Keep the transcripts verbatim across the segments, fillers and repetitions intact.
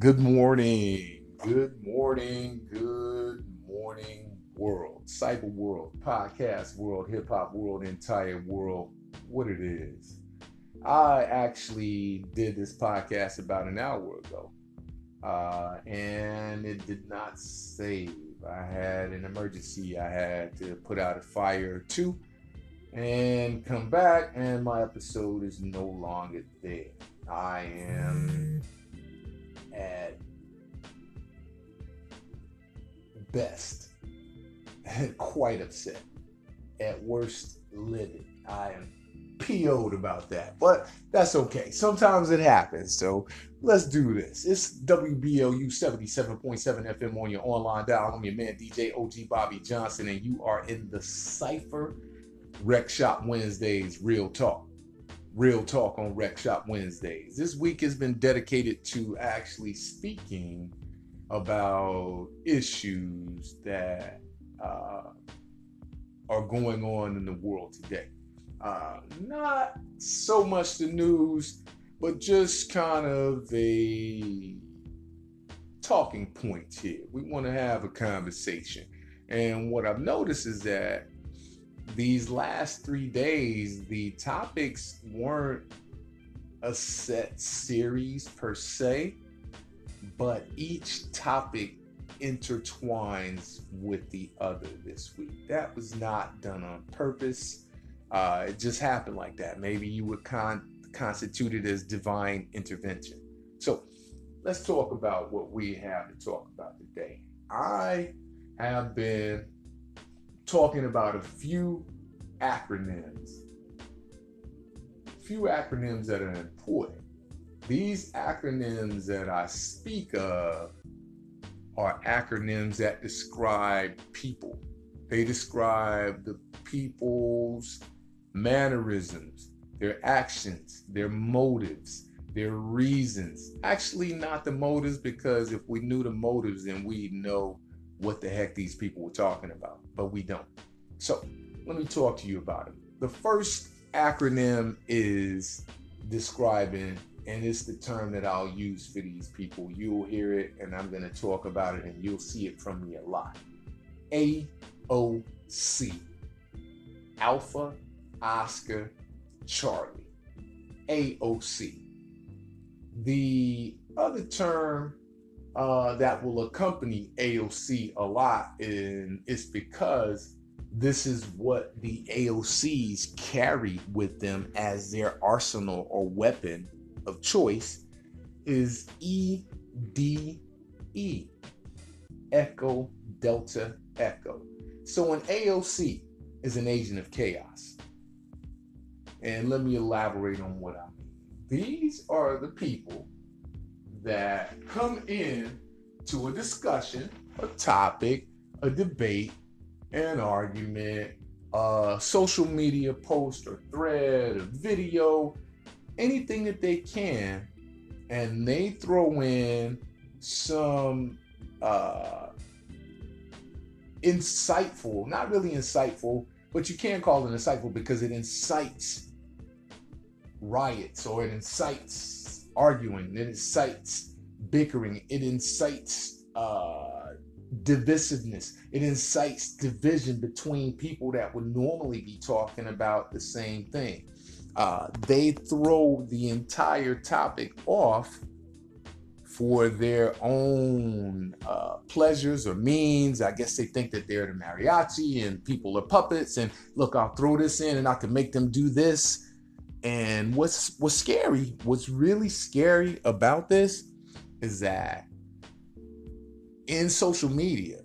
Good morning, good morning, good morning, world, cyber world, podcast world, hip-hop world, entire world, what it is. I actually did this podcast about an hour ago, uh, and it did not save. I had an emergency. I had to put out a fire or two and come back, and my episode is no longer there. I am... at best quite upset, at worst livid. I am P O'd about that, but that's okay. Sometimes it happens, so let's do this. It's W B L U seventy-seven point seven F M on your online dial. I'm your man, D J O G Bobby Johnson, and you are in the Cypher Wreck Shop Wednesdays, Real Talk. Real Talk on Wreck Shop Wednesdays. This week has been dedicated to actually speaking about issues that uh, are going on in the world today. Uh, not so much the news, but just kind of the talking points here. We want to have a conversation. And what I've noticed is that these last three days, the topics weren't a set series per se, but each topic intertwines with the other this week. That was not done on purpose. Uh, it just happened like that. Maybe you would con- constitute it as divine intervention. So let's talk about what we have to talk about today. I have been talking about a few acronyms, a few acronyms that are important. These acronyms that I speak of are acronyms that describe people. They describe the people's mannerisms, their actions, their motives, their reasons. Actually, not the motives, because if we knew the motives, then we'd know what the heck these people were talking about, but we don't. So let me talk to you about it. The first acronym is describing, and it's the term that I'll use for these people. You'll hear it, and I'm gonna talk about it, and you'll see it from me a lot. A O C, Alpha Oscar Charlie, A O C. The other term Uh, that will accompany A O C a lot, and it's because this is what the A O Cs carry with them as their arsenal or weapon of choice, is E D E, Echo Delta Echo. So an A O C is an agent of chaos. And let me elaborate on what I mean. These are the people that come in to a discussion, a topic, a debate, an argument, a social media post or thread, a video, anything that they can, and they throw in some uh, insightful, not really insightful, but you can call it insightful because it incites riots, or it incites arguing, it incites bickering, it incites uh, divisiveness, it incites division between people that would normally be talking about the same thing. Uh, they throw the entire topic off for their own uh, pleasures or means. I guess they think that they're the mariachi and people are puppets, and look, I'll throw this in and I can make them do this. And what's what's scary, what's really scary about this is that in social media,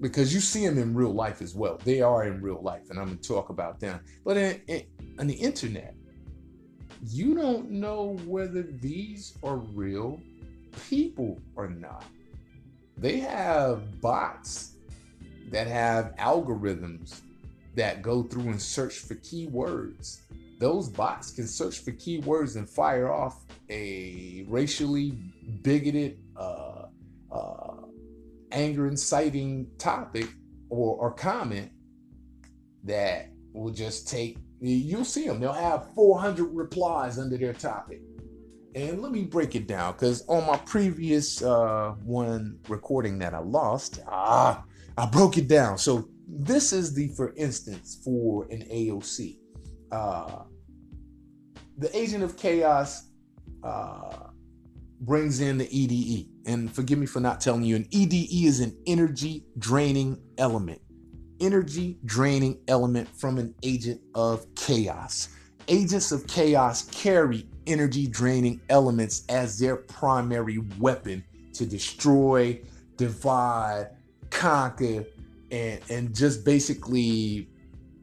because you see them in real life as well. They are in real life, and I'm going to talk about them. But in, in, on the internet, you don't know whether these are real people or not. They have bots that have algorithms that go through and search for keywords. Those bots can search for keywords and fire off a racially bigoted, uh, uh, anger-inciting topic or, or comment that will just take, you'll see them. They'll have four hundred replies under their topic. And let me break it down, because on my previous uh, one recording that I lost, ah, I broke it down. So this is the, for instance, for an A O C. Uh, the Agent of Chaos uh, brings in the E D E. And forgive me for not telling you, an E D E is an energy draining element. Energy draining element from an Agent of Chaos. Agents of Chaos carry energy draining elements as their primary weapon to destroy, divide, conquer, and, and just basically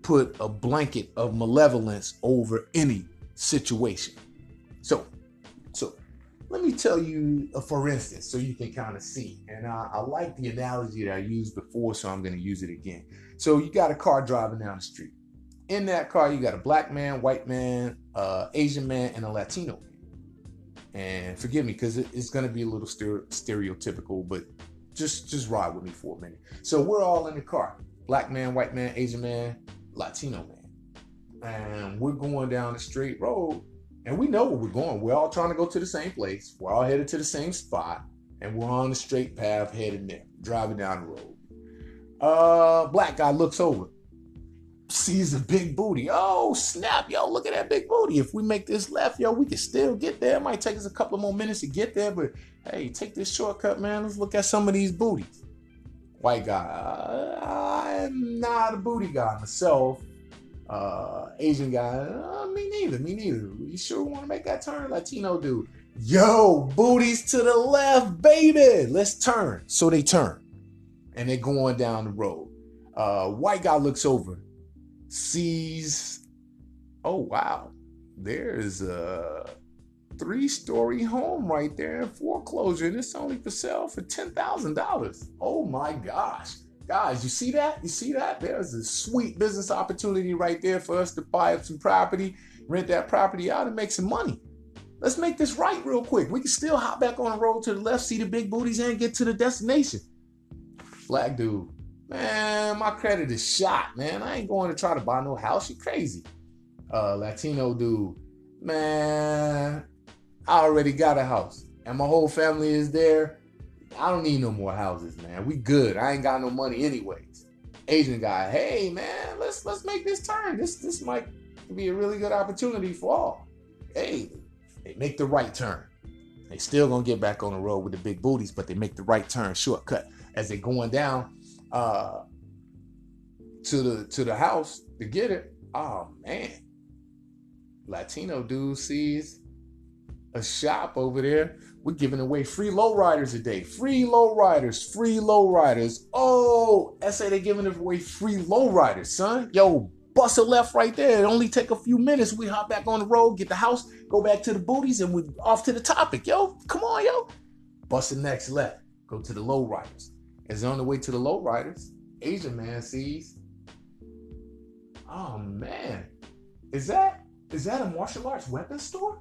put a blanket of malevolence over any situation. So, so let me tell you, a, for instance, so you can kind of see, and I, I like the analogy that I used before, so I'm going to use it again. So you got a car driving down the street. In that car, you got a black man, white man, uh, Asian man, and a Latino man. And forgive me, because it, it's going to be a little stere- stereotypical, but just, just ride with me for a minute. So we're all in the car. Black man, white man, Asian man, Latino man. And we're going down the straight road, and we know where we're going. We're all trying to go to the same place. We're all headed to the same spot, and we're on the straight path headed there, driving down the road. Uh, black guy looks over. Sees a big booty. Oh, snap, yo, look at that big booty. If we make this left, yo, we can still get there. It might take us a couple more minutes to get there, but hey, take this shortcut, man. Let's look at some of these booties. White guy, uh, I'm not a booty guy myself. Uh, Asian guy, uh, me neither, me neither. You sure want to make that turn? Latino dude, yo, booties to the left, baby. Let's turn. So they turn, and they're going down the road. Uh, white guy looks over. Sees, oh wow, there's a three-story home right there in foreclosure, and it's only for sale for ten thousand dollars. Oh my gosh. Guys, you see that? You see that? There's a sweet business opportunity right there for us to buy up some property, rent that property out, and make some money. Let's make this right real quick. We can still hop back on the road to the left, see the big booties, and get to the destination. Black dude. Man, my credit is shot, man. I ain't going to try to buy no house. You crazy. Uh, Latino dude. Man, I already got a house. And my whole family is there. I don't need no more houses, man. We good. I ain't got no money anyways. Asian guy, hey, man, let's let's make this turn. This, this might be a really good opportunity for all. Hey, they make the right turn. They still going to get back on the road with the big booties, but they make the right turn shortcut. As they're going down, Uh, to the to the house to get it. Oh man, Latino dude sees a shop over there. We're giving away free lowriders today. Free lowriders, free lowriders. Oh, I say they're giving away free lowriders, son. Yo, bust a left right there. It only take a few minutes. We hop back on the road, get the house, go back to the booties, and we're off to the topic. Yo, come on, yo. Bust the next left. Go to the lowriders. As on the way to the lowriders, Asian man sees, oh man, is that is that a martial arts weapons store?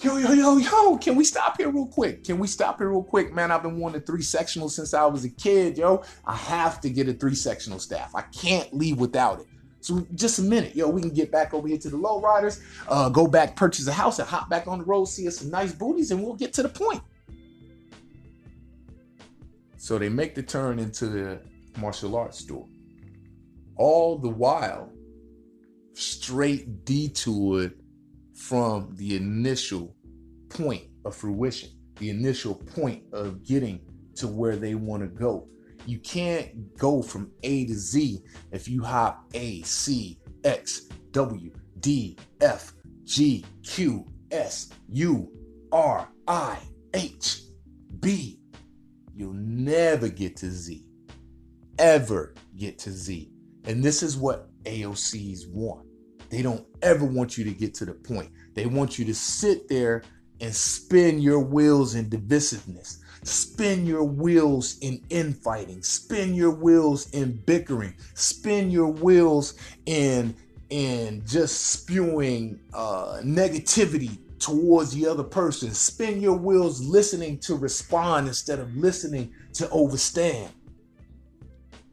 Yo, yo, yo, yo, can we stop here real quick? Can we stop here real quick? Man, I've been wanting a three-sectional since I was a kid, yo. I have to get a three-sectional staff. I can't leave without it. So just a minute, yo, we can get back over here to the lowriders, uh, go back, purchase a house, and hop back on the road, see us some nice booties, and we'll get to the point. So they make the turn into the martial arts store. All the while, straight detoured from the initial point of fruition, the initial point of getting to where they want to go. You can't go from A to Z if you hop A, C, X, W, D, F, G, Q, S, U, R, I, H, B. You'll never get to Z, ever get to Z. And this is what A O Cs want. They don't ever want you to get to the point. They want you to sit there and spin your wheels in divisiveness, spin your wheels in infighting, spin your wheels in bickering, spin your wheels in, in just spewing uh, negativity towards the other person. Spin your wheels listening to respond instead of listening to overstand.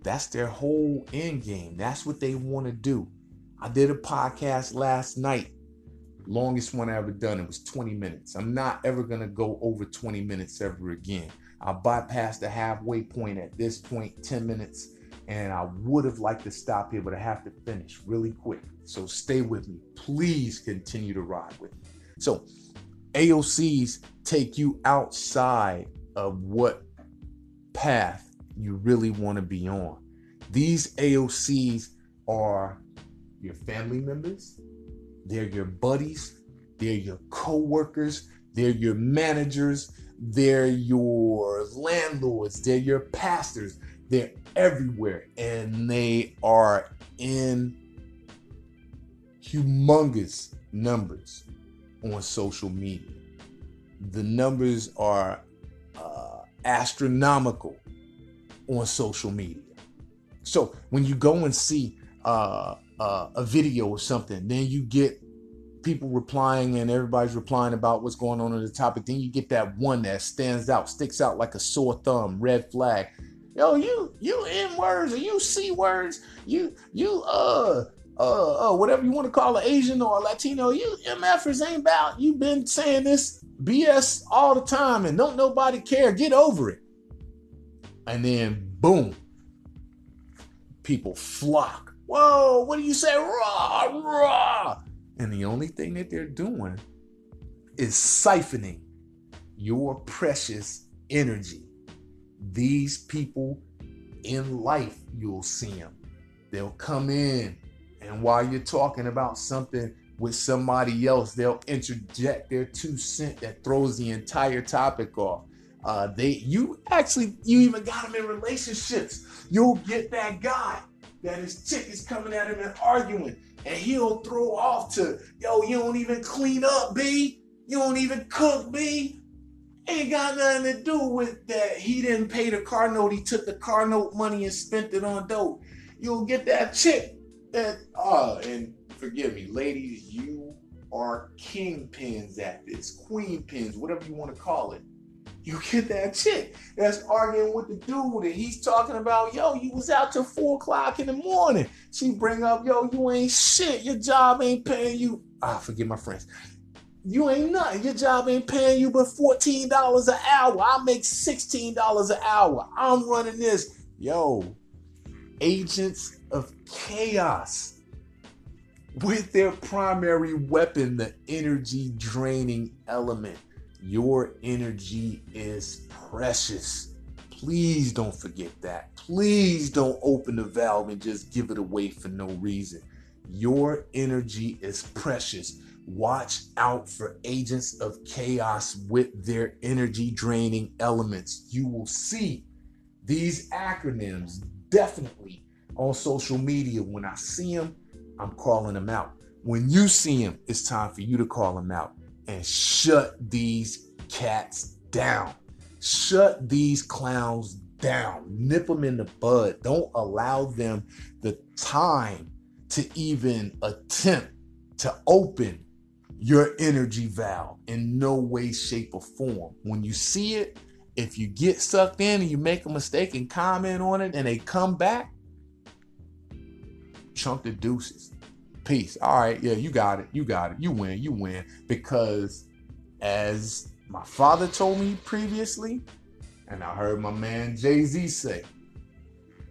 That's their whole end game. That's what they want to do. I did a podcast last night Longest one I ever done, it was twenty minutes. I'm not ever gonna go over twenty minutes ever again. I bypassed the halfway point at this point, ten minutes, and I would have liked to stop here, but I have to finish really quick. So stay with me, please continue to ride with me. So A O Cs take you outside of what path you really wanna be on. These A O Cs are your family members, they're your buddies, they're your co-workers, they're your managers, they're your landlords, they're your pastors, they're everywhere, and they are in humongous numbers on social media. The numbers are uh, astronomical on social media. So when you go and see uh, uh, a video or something, then you get people replying and everybody's replying about what's going on in the topic. Then you get that one that stands out, sticks out like a sore thumb, red flag. Yo, you, you N words or you C words, you, you, uh, uh, uh, whatever you want to call an Asian or a Latino, you MFers ain't about, you've been saying this B S all the time and don't nobody care. Get over it. And then boom. People flock. Whoa, what do you say? Rah, rah. And the only thing that they're doing is siphoning your precious energy. These people in life, you'll see them. They'll come in, and while you're talking about something with somebody else, they'll interject their two cents that throws the entire topic off. Uh, they, you actually, you even got them in relationships. You'll get that guy that his chick is coming at him and arguing, and he'll throw off to, yo, you don't even clean up, B. You don't even cook, B. Ain't got nothing to do with that. He didn't pay the car note. He took the car note money and spent it on dope. You'll get that chick that, oh, and forgive me, ladies, you are kingpins at this, queenpins, whatever you want to call it. You get that chick that's arguing with the dude and he's talking about, yo, you was out till four o'clock in the morning. She bring up, yo, you ain't shit. Your job ain't paying you. Ah, forgive my friends. You ain't nothing. Your job ain't paying you but fourteen dollars an hour. I make sixteen dollars an hour. I'm running this. Yo, agents of chaos with their primary weapon, the energy draining element. Your energy is precious. Please don't forget that. Please don't open the valve and just give it away for no reason. Your energy is precious. Watch out for agents of chaos with their energy draining elements. You will see these acronyms definitely on social media. When I see them, I'm calling them out. When you see them, it's time for you to call them out. And shut these cats down. Shut these clowns down. Nip them in the bud. Don't allow them the time to even attempt to open your energy valve in no way, shape, or form. When you see it, if you get sucked in and you make a mistake and comment on it and they come back, chunk the deuces. Peace. All right. Yeah, you got it. You got it. You win. You win. Because as my father told me previously, and I heard my man Jay-Z say,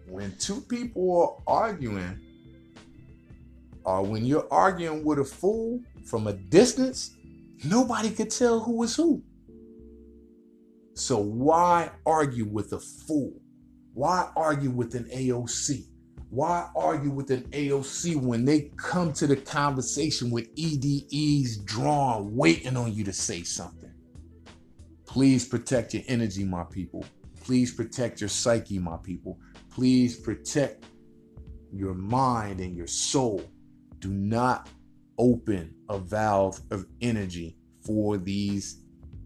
when two people are arguing, or when you're arguing with a fool from a distance, nobody could tell who is who. So why argue with a fool? Why argue with an A O C? Why argue with an A O C when they come to the conversation with E D Es drawn, waiting on you to say something? Please protect your energy, my people. Please protect your psyche, my people. Please protect your mind and your soul. Do not open a valve of energy for these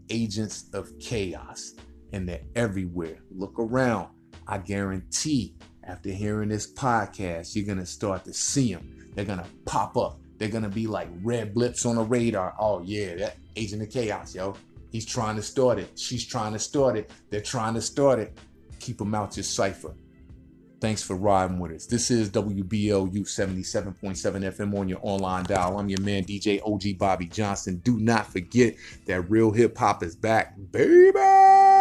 agents of chaos. And they're everywhere. Look around. I guarantee after hearing this podcast, you're going to start to see them. They're going to pop up. They're going to be like red blips on a radar. Oh, yeah, that agent of chaos, yo. He's trying to start it. She's trying to start it. They're trying to start it. Keep them out your cipher. Thanks for riding with us. This is W B L U seventy-seven point seven F M on your online dial. I'm your man, D J O G Bobby Johnson. Do not forget that real hip hop is back, baby.